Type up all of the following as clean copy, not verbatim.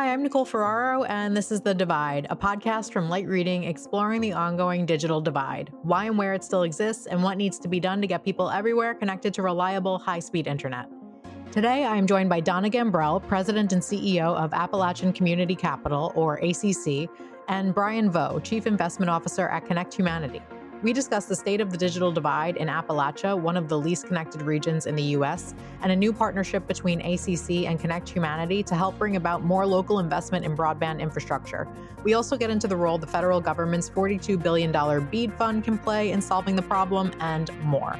Hi, I'm Nicole Ferraro, and this is The Divide, a podcast from Light Reading exploring the ongoing digital divide, why and where it still exists, and what needs to be done to get people everywhere connected to reliable, high-speed internet. Today, I am joined by Donna Gambrell, President and CEO of Appalachian Community Capital, or ACC, and Brian Vo, Chief Investment Officer at Connect Humanity. We discuss the state of the digital divide in Appalachia, one of the least connected regions in the U.S., and a new partnership between ACC and Connect Humanity to help bring about more local investment in broadband infrastructure. We also get into the role the federal government's $42 billion BEAD fund can play in solving the problem and more.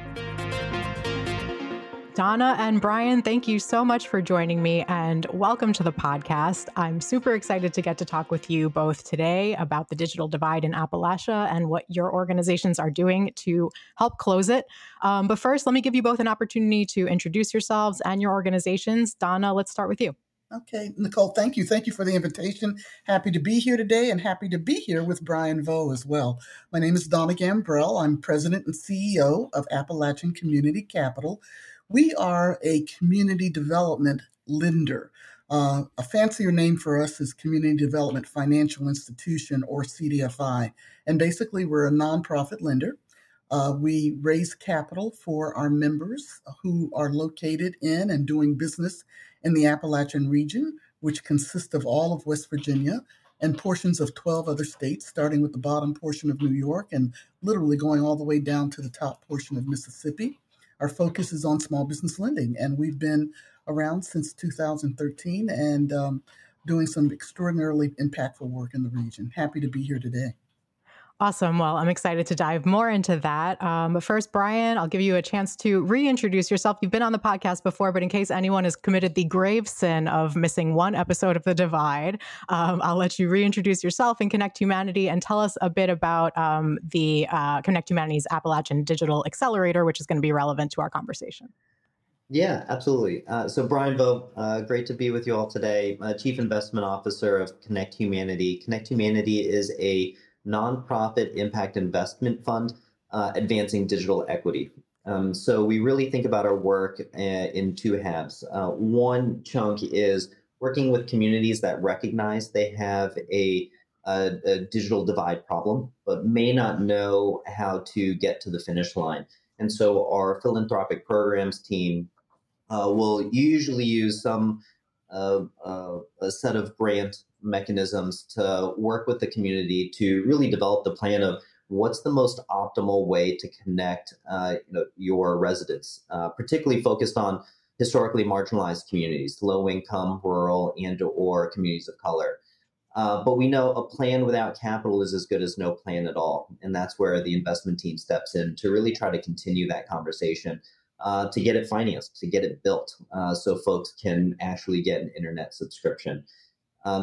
Donna and Brian, thank you so much for joining me and welcome to the podcast. I'm super excited to get to talk with you both today about the digital divide in Appalachia and what your organizations are doing to help close it. But first, let me give you both an opportunity to introduce yourselves and your organizations. Donna, let's start with you. Okay, Nicole, thank you. Thank you for the invitation. Happy to be here today and happy to be here with Brian Vo as well. My name is Donna Gambrell. I'm president and CEO of Appalachian Community Capital. We are a community development lender. A fancier name for us is Community Development Financial Institution, or CDFI. And basically, we're a nonprofit lender. We raise capital for our members who are located in and doing business in the Appalachian region, which consists of all of West Virginia and portions of 12 other states, starting with the bottom portion of New York and literally going all the way down to the top portion of Mississippi. Our focus is on small business lending, and we've been around since 2013 and doing some extraordinarily impactful work in the region. Happy to be here today. Awesome. Well, I'm excited to dive more into that. But first, Brian, I'll give you a chance to reintroduce yourself. You've been on the podcast before, but in case anyone has committed the grave sin of missing one episode of The Divide, I'll let you reintroduce yourself and Connect Humanity and tell us a bit about the Connect Humanity's Appalachian Digital Accelerator, which is going to be relevant to our conversation. Yeah, absolutely. So Brian Vo, great to be with you all today. Chief Investment Officer of Connect Humanity. Connect Humanity is a nonprofit impact investment fund advancing digital equity. So we really think about our work in two halves. One chunk is working with communities that recognize they have a digital divide problem, but may not know how to get to the finish line. And so our philanthropic programs team will usually use some a set of grant mechanisms to work with the community to really develop the plan of what's the most optimal way to connect your residents, particularly focused on historically marginalized communities, low-income, rural, and or communities of color. But we know a plan without capital is as good as no plan at all. And that's where the investment team steps in to really try to continue that conversation to get it financed, to get it built so folks can actually get an internet subscription.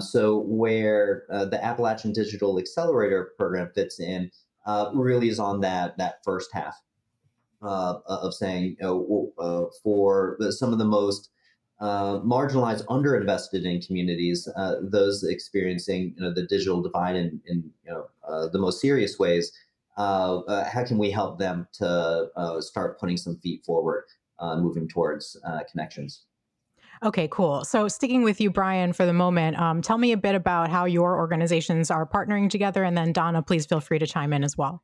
So where the Appalachian Digital Accelerator program fits in really is on that first half of saying for some of the most marginalized, underinvested in communities, those experiencing the digital divide in the most serious ways, how can we help them to start putting some feet forward, moving towards connections? Okay, cool. So sticking with you, Brian, for the moment, tell me a bit about how your organizations are partnering together. And then Donna, please feel free to chime in as well.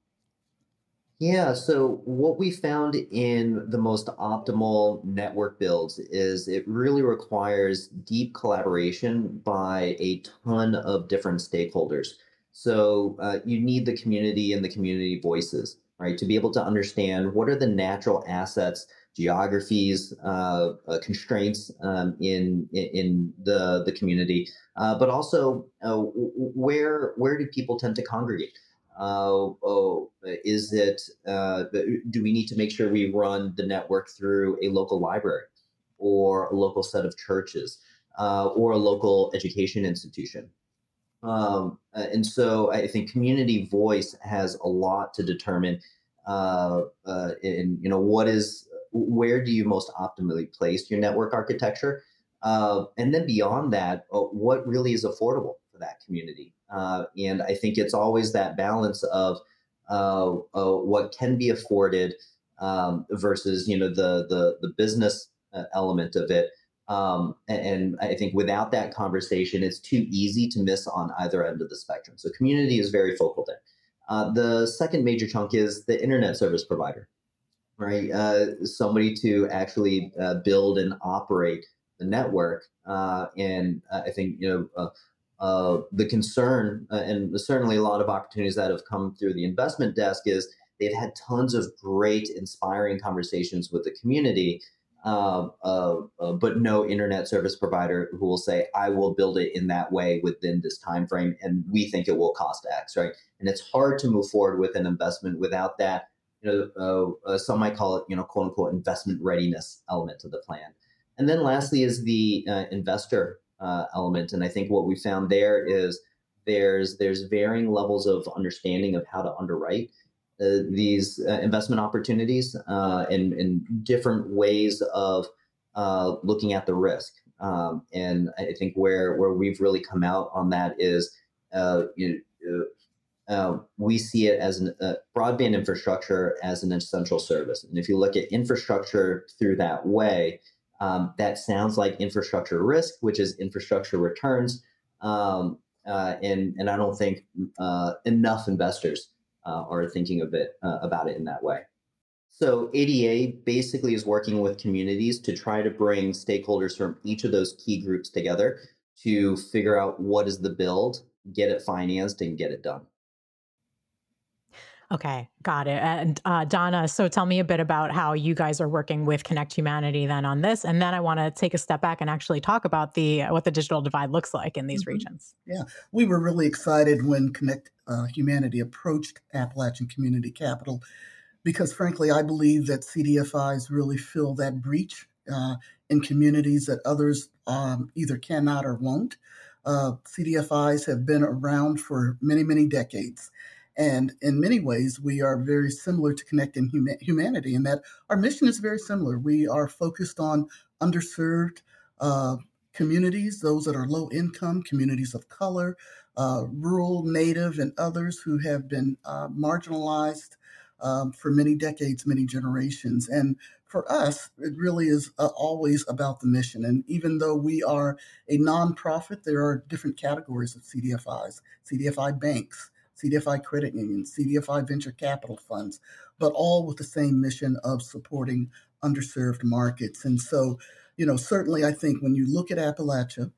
Yeah, so what we found in the most optimal network builds is it really requires deep collaboration by a ton of different stakeholders. So you need the community and the community voices, right, to be able to understand what are the natural assets, geographies, constraints in the community, but also where do people tend to congregate? Is it do we need to make sure we run the network through a local library, or a local set of churches, or a local education institution? And so I think community voice has a lot to determine in what is. Where do you most optimally place your network architecture? And then beyond that, what really is affordable for that community? And I think it's always that balance of what can be afforded versus the business element of it And I think without that conversation, it's too easy to miss on either end of the spectrum. So community is very focal there. The second major chunk is the internet service provider, right? Somebody to actually build and operate the network. And I think, the concern, and certainly a lot of opportunities that have come through the investment desk, is they've had tons of great, inspiring conversations with the community, but no internet service provider who will say, I will build it in that way within this time frame, and we think it will cost X, right? And it's hard to move forward with an investment without that, some might call it, quote unquote, investment readiness element to the plan. And then lastly is the investor element. And I think what we found there is there's varying levels of understanding of how to underwrite these investment opportunities and different ways of looking at the risk. And I think where we've really come out on that is we see it as broadband infrastructure as an essential service. And if you look at infrastructure through that way, that sounds like infrastructure risk, which is infrastructure returns. And I don't think enough investors are thinking of it about it in that way. So ADA basically is working with communities to try to bring stakeholders from each of those key groups together to figure out what is the build, get it financed, and get it done. Okay, got it. And Donna, so tell me a bit about how you guys are working with Connect Humanity then on this. And then I want to take a step back and actually talk about what the digital divide looks like in these regions. Yeah, we were really excited when Connect Humanity approached Appalachian Community Capital, because frankly, I believe that CDFIs really fill that breach in communities that others either cannot or won't. CDFIs have been around for many, many decades. And in many ways, we are very similar to Connect Humanity in that our mission is very similar. We are focused on underserved communities, those that are low income, communities of color, rural, native, and others who have been marginalized for many decades, many generations. And for us, it really is always about the mission. And even though we are a nonprofit, there are different categories of CDFIs, CDFI banks, CDFI credit unions, CDFI venture capital funds, but all with the same mission of supporting underserved markets. And so, certainly I think when you look at Appalachia,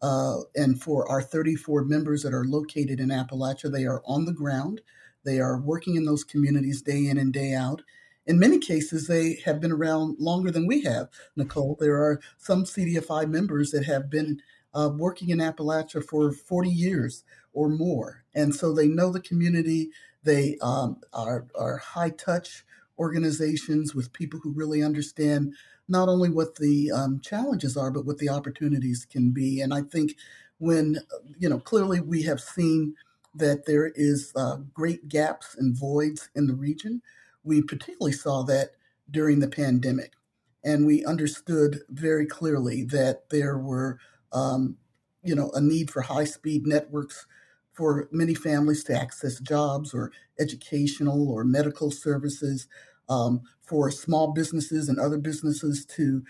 and for our 34 members that are located in Appalachia, they are on the ground. They are working in those communities day in and day out. In many cases, they have been around longer than we have, Nicole. There are some CDFI members that have been working in Appalachia for 40 years or more. And so they know the community. They are high-touch organizations with people who really understand not only what the challenges are, but what the opportunities can be. And I think when, clearly we have seen that there is great gaps and voids in the region. We particularly saw that during the pandemic. And we understood very clearly that there were a need for high-speed networks for many families to access jobs or educational or medical services, for small businesses and other businesses to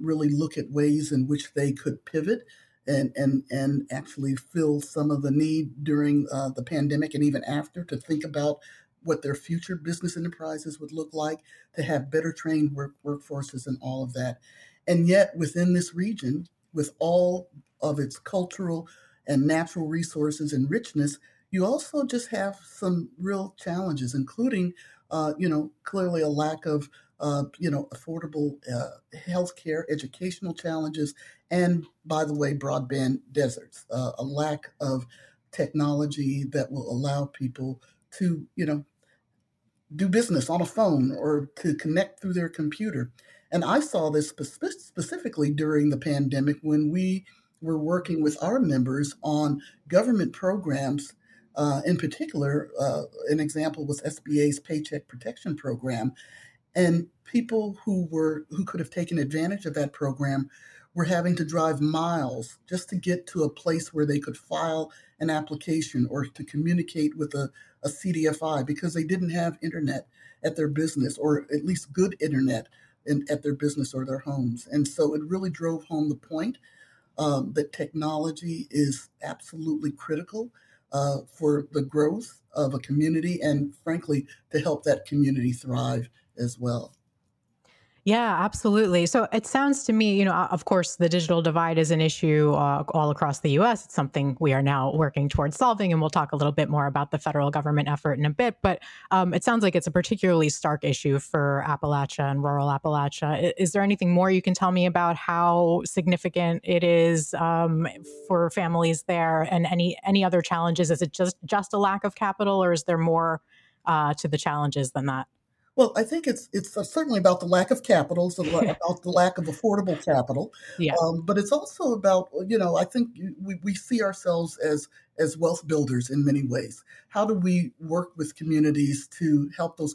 really look at ways in which they could pivot and actually fill some of the need during the pandemic and even after, to think about what their future business enterprises would look like, to have better trained workforces and all of that. And yet within this region, with all of its cultural and natural resources and richness, you also just have some real challenges, including, clearly a lack of, affordable healthcare, educational challenges, and by the way, broadband deserts, a lack of technology that will allow people to, do business on a phone or to connect through their computer. And I saw this specifically during the pandemic when we were working with our members on government programs. In particular, an example was SBA's Paycheck Protection Program. And people who could have taken advantage of that program were having to drive miles just to get to a place where they could file an application or to communicate with a CDFI because they didn't have internet at their business, or at least good internet at their business or their homes. And so it really drove home the point that technology is absolutely critical for the growth of a community and, frankly, to help that community thrive as well. Yeah, absolutely. So it sounds to me, you know, of course, the digital divide is an issue all across the U.S. It's something we are now working towards solving, and we'll talk a little bit more about the federal government effort in a bit. But it sounds like it's a particularly stark issue for Appalachia and rural Appalachia. Is there anything more you can tell me about how significant it is for families there, and any other challenges? Is it just a lack of capital, or is there more to the challenges than that? Well, I think it's certainly about the lack of capital, so about the lack of affordable capital, yeah. But it's also about, you know, I think we see ourselves as wealth builders in many ways. How do we work with communities, to help those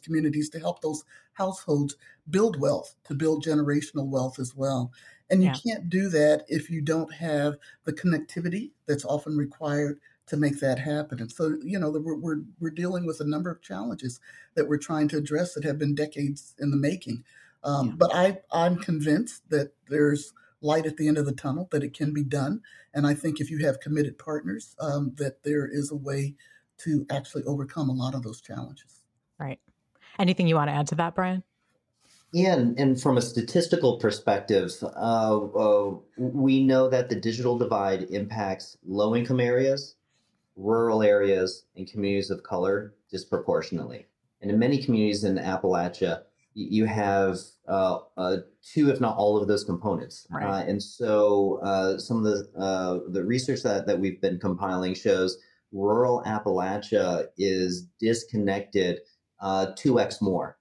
households build wealth, to build generational wealth as well? And you can't do that if you don't have the connectivity that's often required to make that happen. And so, you know, we're dealing with a number of challenges that we're trying to address that have been decades in the making. But I'm convinced that there's light at the end of the tunnel, that it can be done. And I think if you have committed partners, that there is a way to actually overcome a lot of those challenges. Right. Anything you want to add to that, Brian? Yeah, and from a statistical perspective, we know that the digital divide impacts low-income areas, rural areas, and communities of color disproportionately. And in many communities in Appalachia, you have two, if not all, of those components. Right. And so some of the research that we've been compiling shows rural Appalachia is disconnected 2x more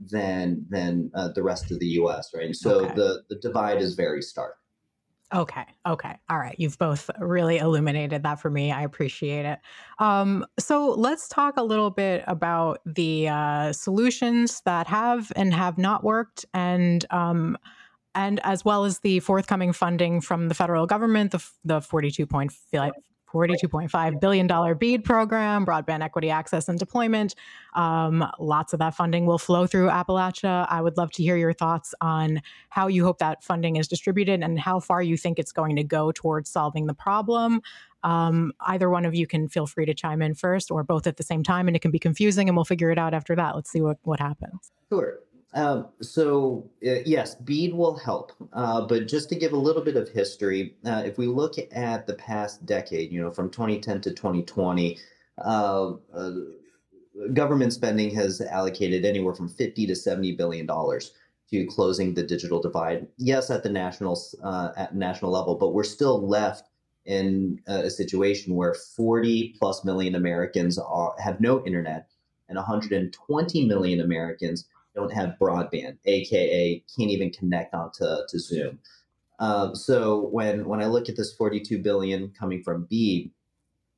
than the rest of the U.S., right? And so the divide is very stark. Okay. All right. You've both really illuminated that for me. I appreciate it. So let's talk a little bit about the solutions that have and have not worked, and as well as the forthcoming funding from the federal government, the $42.5 billion BEAD program, broadband equity access and deployment. Lots of that funding will flow through Appalachia. I would love to hear your thoughts on how you hope that funding is distributed and how far you think it's going to go towards solving the problem. Either one of you can feel free to chime in first, or both at the same time, and it can be confusing, and we'll figure it out after that. Let's see what happens. Sure. Yes, BEAD will help. But just to give a little bit of history, if we look at the past decade, you know, from 2010 to 2020, government spending has allocated anywhere from $50 to $70 billion to closing the digital divide. Yes, at the national level, but we're still left in a situation where 40+ million Americans have no internet, and 120 million Americans don't have broadband, aka can't even connect onto Zoom. So when I look at this $42 billion coming from BEAD,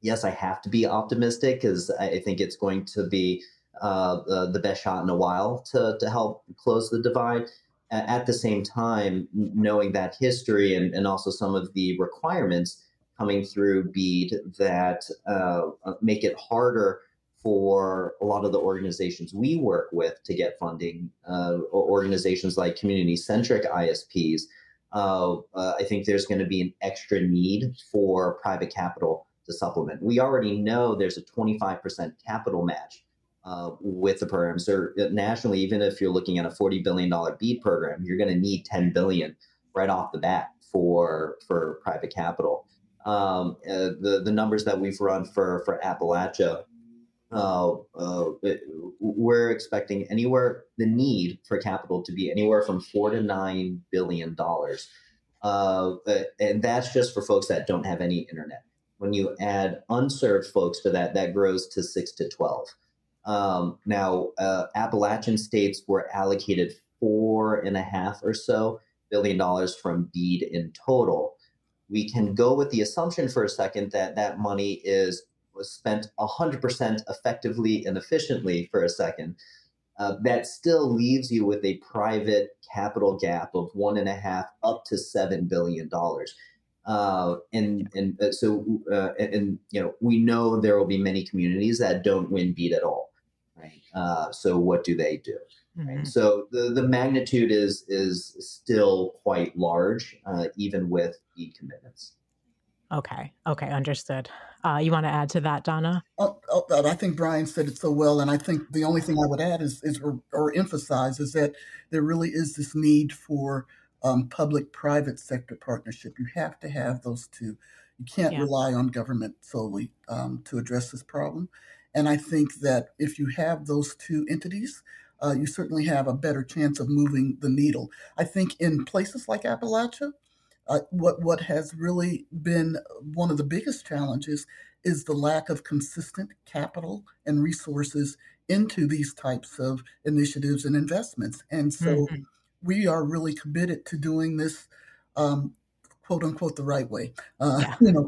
yes, I have to be optimistic because I think it's going to be the best shot in a while to help close the divide. At the same time, knowing that history and also some of the requirements coming through BEAD that make it harder for a lot of the organizations we work with to get funding, organizations like community-centric ISPs, I think there's going to be an extra need for private capital to supplement. We already know there's a 25% capital match with the program. So nationally, even if you're looking at a $40 billion BEAD program, you're going to need $10 billion right off the bat for private capital. The numbers that we've run for Appalachia, we're expecting the need for capital to be anywhere from $4 to $9 billion, and that's just for folks that don't have any internet. When you add unserved folks to that grows to 6 to 12. Appalachian states were allocated $4.5 billion from BEAD in total. We can go with the assumption for a second that money was spent 100% effectively and efficiently for a second, that still leaves you with a private capital gap of $1.5 up to $7 billion. So we know there will be many communities that don't win BEAD at all, right? So what do they do? Right? So the magnitude is still quite large, even with BEAD commitments. Okay, understood. You want to add to that, Donna? I think Brian said it so well, and I think the only thing I would add is or emphasize is that there really is this need for public-private sector partnership. You have to have those two. You can't rely on government solely to address this problem. And I think that if you have those two entities, you certainly have a better chance of moving the needle. I think in places like Appalachia, what has really been one of the biggest challenges is the lack of consistent capital and resources into these types of initiatives and investments. And so we are really committed to doing this, quote unquote, the right way.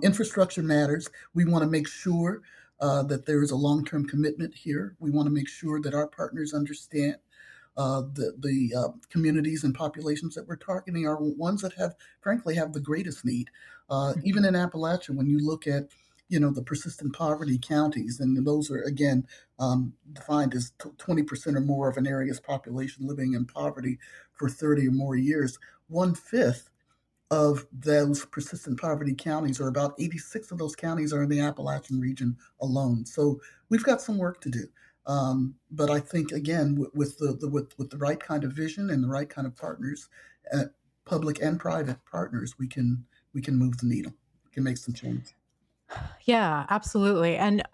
Infrastructure matters. We want to make sure that there is a long-term commitment here. We want to make sure that our partners understand the communities and populations that we're targeting are ones that have the greatest need. Even in Appalachia, when you look at, the persistent poverty counties, and those are, again, defined as 20% or more of an area's population living in poverty for 30 or more years, 1/5 of those persistent poverty counties, or about 86 of those counties, are in the Appalachian region alone. So we've got some work to do. But I think, again, with the right kind of vision and the right kind of partners, public and private partners, we can move the needle. We can make some change. Yeah, absolutely. And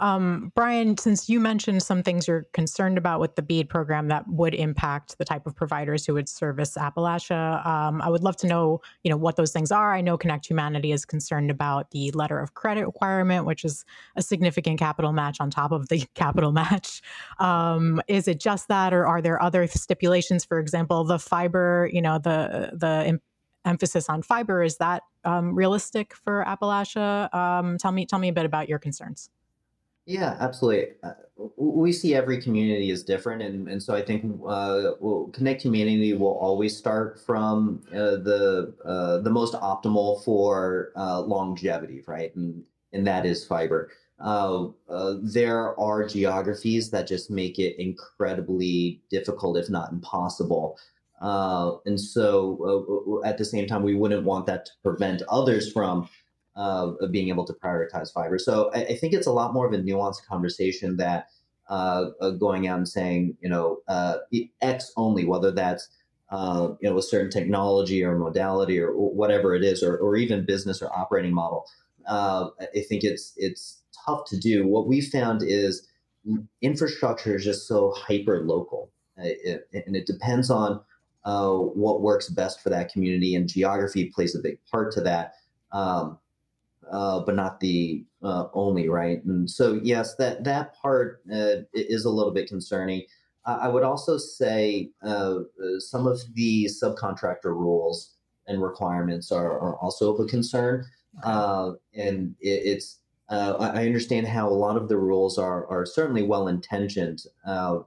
Brian, since you mentioned some things you're concerned about with the BEAD program that would impact the type of providers who would service Appalachia, I would love to know, what those things are. I know Connect Humanity is concerned about the letter of credit requirement, which is a significant capital match on top of the capital match. Is it just that, or are there other stipulations? For example, the fiber, the emphasis on fiber, is that realistic for Appalachia? Tell me a bit about your concerns. Yeah, absolutely. We see every community is different, and so I think Connect Humanity will always start from the most optimal for longevity, right? And that is fiber. There are geographies that just make it incredibly difficult, if not impossible. And so at the same time, we wouldn't want that to prevent others from being able to prioritize fiber. So I think it's a lot more of a nuanced conversation that going out and saying, X only, whether that's, a certain technology or modality or whatever it is, or even business or operating model. I think it's tough to do. What we found is infrastructure is just so hyper local, and it depends on what works best for that community, and geography plays a big part to that, but not the only, right? And so, yes, that part is a little bit concerning. I would also say some of the subcontractor rules and requirements are also of a concern. And it's I understand how a lot of the rules are certainly well-intentioned, but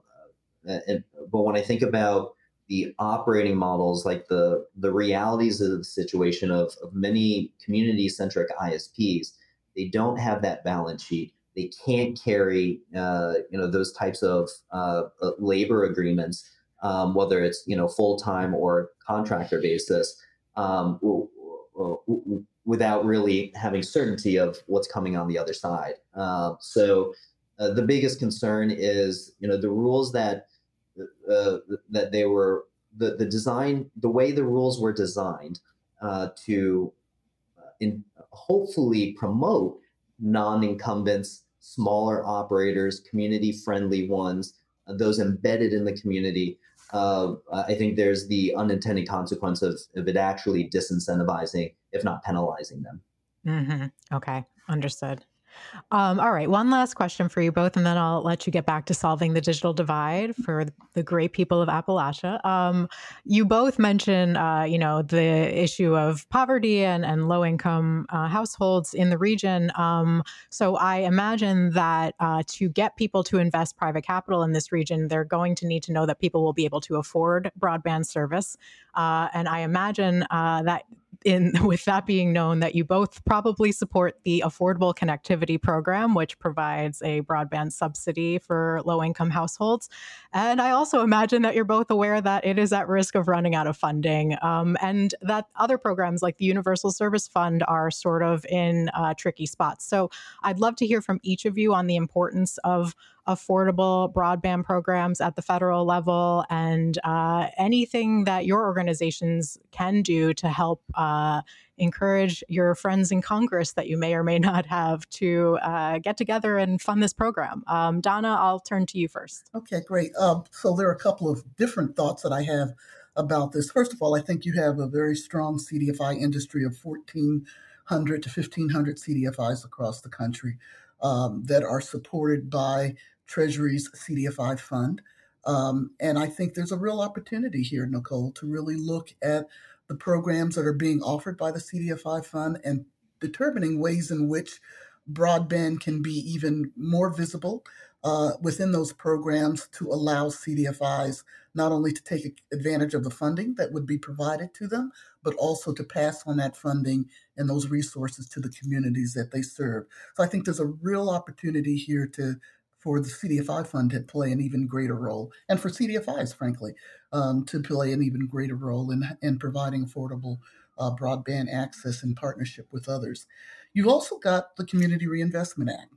when I think about the operating models, like the realities of the situation of many community-centric ISPs, they don't have that balance sheet. They can't carry, those types of labor agreements, whether it's, full-time or contractor basis, without really having certainty of what's coming on the other side. So the biggest concern is, the rules that they were the design, the way the rules were designed to hopefully promote non-incumbents, smaller operators, community-friendly ones, those embedded in the community. I think there's the unintended consequence of it actually disincentivizing, if not penalizing them. Mm-hmm. Okay, understood. All right. One last question for you both, and then I'll let you get back to solving the digital divide for the great people of Appalachia. You both mentioned, the issue of poverty and low-income households in the region. So I imagine that to get people to invest private capital in this region, they're going to need to know that people will be able to afford broadband service. And I imagine that with that being known that you both probably support the Affordable Connectivity Program, which provides a broadband subsidy for low-income households. And I also imagine that you're both aware that it is at risk of running out of funding, and that other programs like the Universal Service Fund are sort of in tricky spots. So I'd love to hear from each of you on the importance of affordable broadband programs at the federal level and anything that your organizations can do to help encourage your friends in Congress that you may or may not have to get together and fund this program. Donna, I'll turn to you first. Okay, great. So there are a couple of different thoughts that I have about this. First of all, I think you have a very strong CDFI industry of 1,400 to 1,500 CDFIs across the country that are supported by Treasury's CDFI fund. And I think there's a real opportunity here, Nicole, to really look at the programs that are being offered by the CDFI fund and determining ways in which broadband can be even more visible within those programs to allow CDFIs not only to take advantage of the funding that would be provided to them, but also to pass on that funding and those resources to the communities that they serve. So I think there's a real opportunity here for the CDFI fund to play an even greater role, and for CDFIs, frankly, to play an even greater role in providing affordable broadband access in partnership with others. You've also got the Community Reinvestment Act,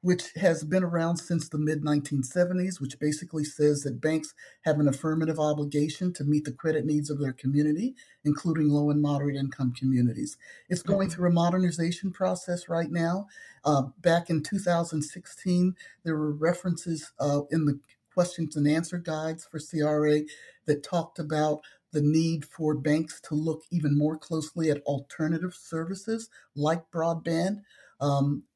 which has been around since the mid-1970s, which basically says that banks have an affirmative obligation to meet the credit needs of their community, including low and moderate income communities. It's going through a modernization process right now. Back in 2016, there were references in the questions and answer guides for CRA that talked about the need for banks to look even more closely at alternative services like broadband.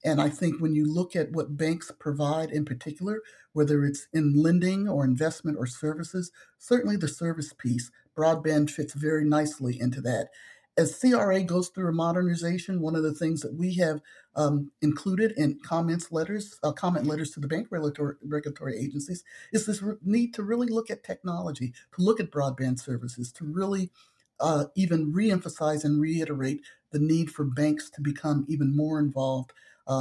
And I think when you look at what banks provide in particular, whether it's in lending or investment or services, certainly the service piece, broadband fits very nicely into that. As CRA goes through a modernization, one of the things that we have included in comment letters to the bank regulatory agencies is this need to really look at technology, to look at broadband services, to really even reemphasize and reiterate the need for banks to become even more involved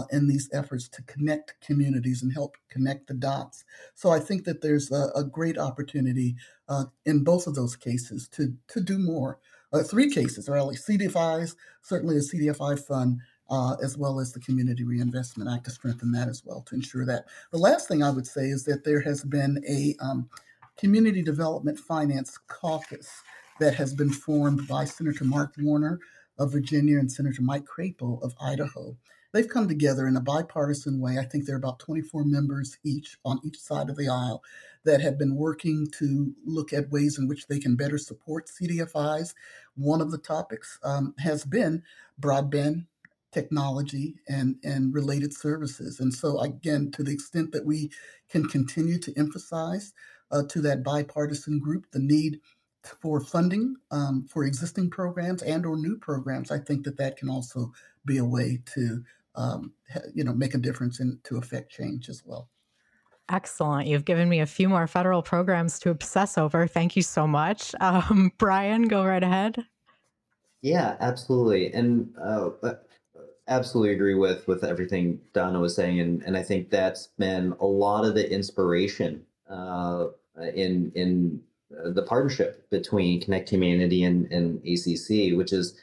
in these efforts to connect communities and help connect the dots. So I think that there's a great opportunity in both of those cases to do more. Three cases, or at least CDFIs, certainly the CDFI fund, as well as the Community Reinvestment Act to strengthen that as well, to ensure that. The last thing I would say is that there has been a Community Development Finance Caucus that has been formed by Senator Mark Warner of Virginia and Senator Mike Crapo of Idaho. They've come together in a bipartisan way. I think there are about 24 members each on each side of the aisle that have been working to look at ways in which they can better support CDFIs. One of the topics has been broadband technology and related services. And so, again, to the extent that we can continue to emphasize to that bipartisan group the need for funding for existing programs and or new programs, I think that can also be a way to make a difference and to affect change as well. Excellent. You've given me a few more federal programs to obsess over. Thank you so much. Brian, go right ahead. Yeah, absolutely. And absolutely agree with everything Donna was saying. And I think that's been a lot of the inspiration in the partnership between Connect Humanity and ACC, which is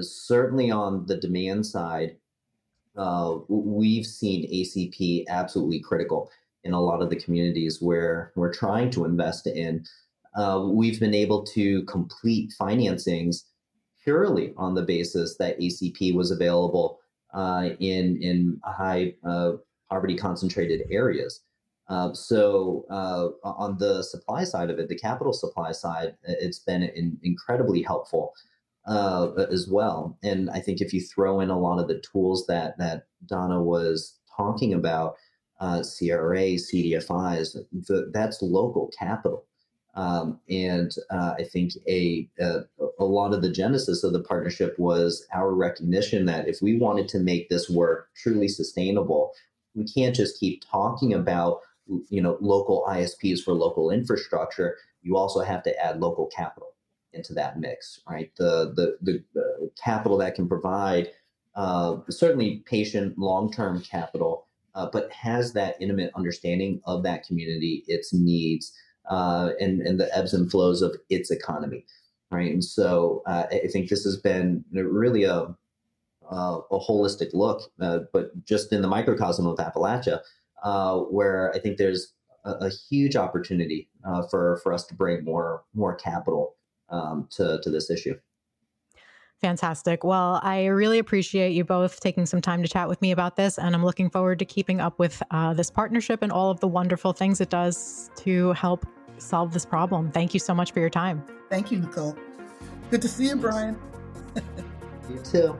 certainly on the demand side, we've seen ACP absolutely critical in a lot of the communities where we're trying to invest in. We've been able to complete financings purely on the basis that ACP was available in high poverty concentrated areas. So on the supply side of it, the capital supply side, it's been incredibly helpful as well. And I think if you throw in a lot of the tools that Donna was talking about, CRA, CDFIs, that's local capital. And I think a lot of the genesis of the partnership was our recognition that if we wanted to make this work truly sustainable, we can't just keep talking about local ISPs for local infrastructure. You also have to add local capital. into that mix, right? The capital that can provide certainly patient long-term capital, but has that intimate understanding of that community, its needs, and the ebbs and flows of its economy, right? And so I think this has been really a holistic look, but just in the microcosm of Appalachia, where I think there's a huge opportunity for us to bring more capital to this issue. Fantastic. Well, I really appreciate you both taking some time to chat with me about this, and I'm looking forward to keeping up with this partnership and all of the wonderful things it does to help solve this problem. Thank you so much for your time. Thank you, Nicole. Good to see you, Brian. You too.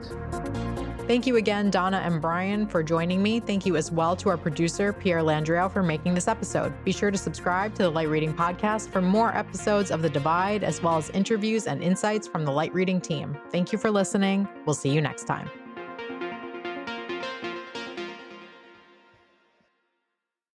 Thank you again, Donna and Brian, for joining me. Thank you as well to our producer, Pierre Landreau, for making this episode. Be sure to subscribe to the Light Reading Podcast for more episodes of The Divide, as well as interviews and insights from the Light Reading team. Thank you for listening. We'll see you next time.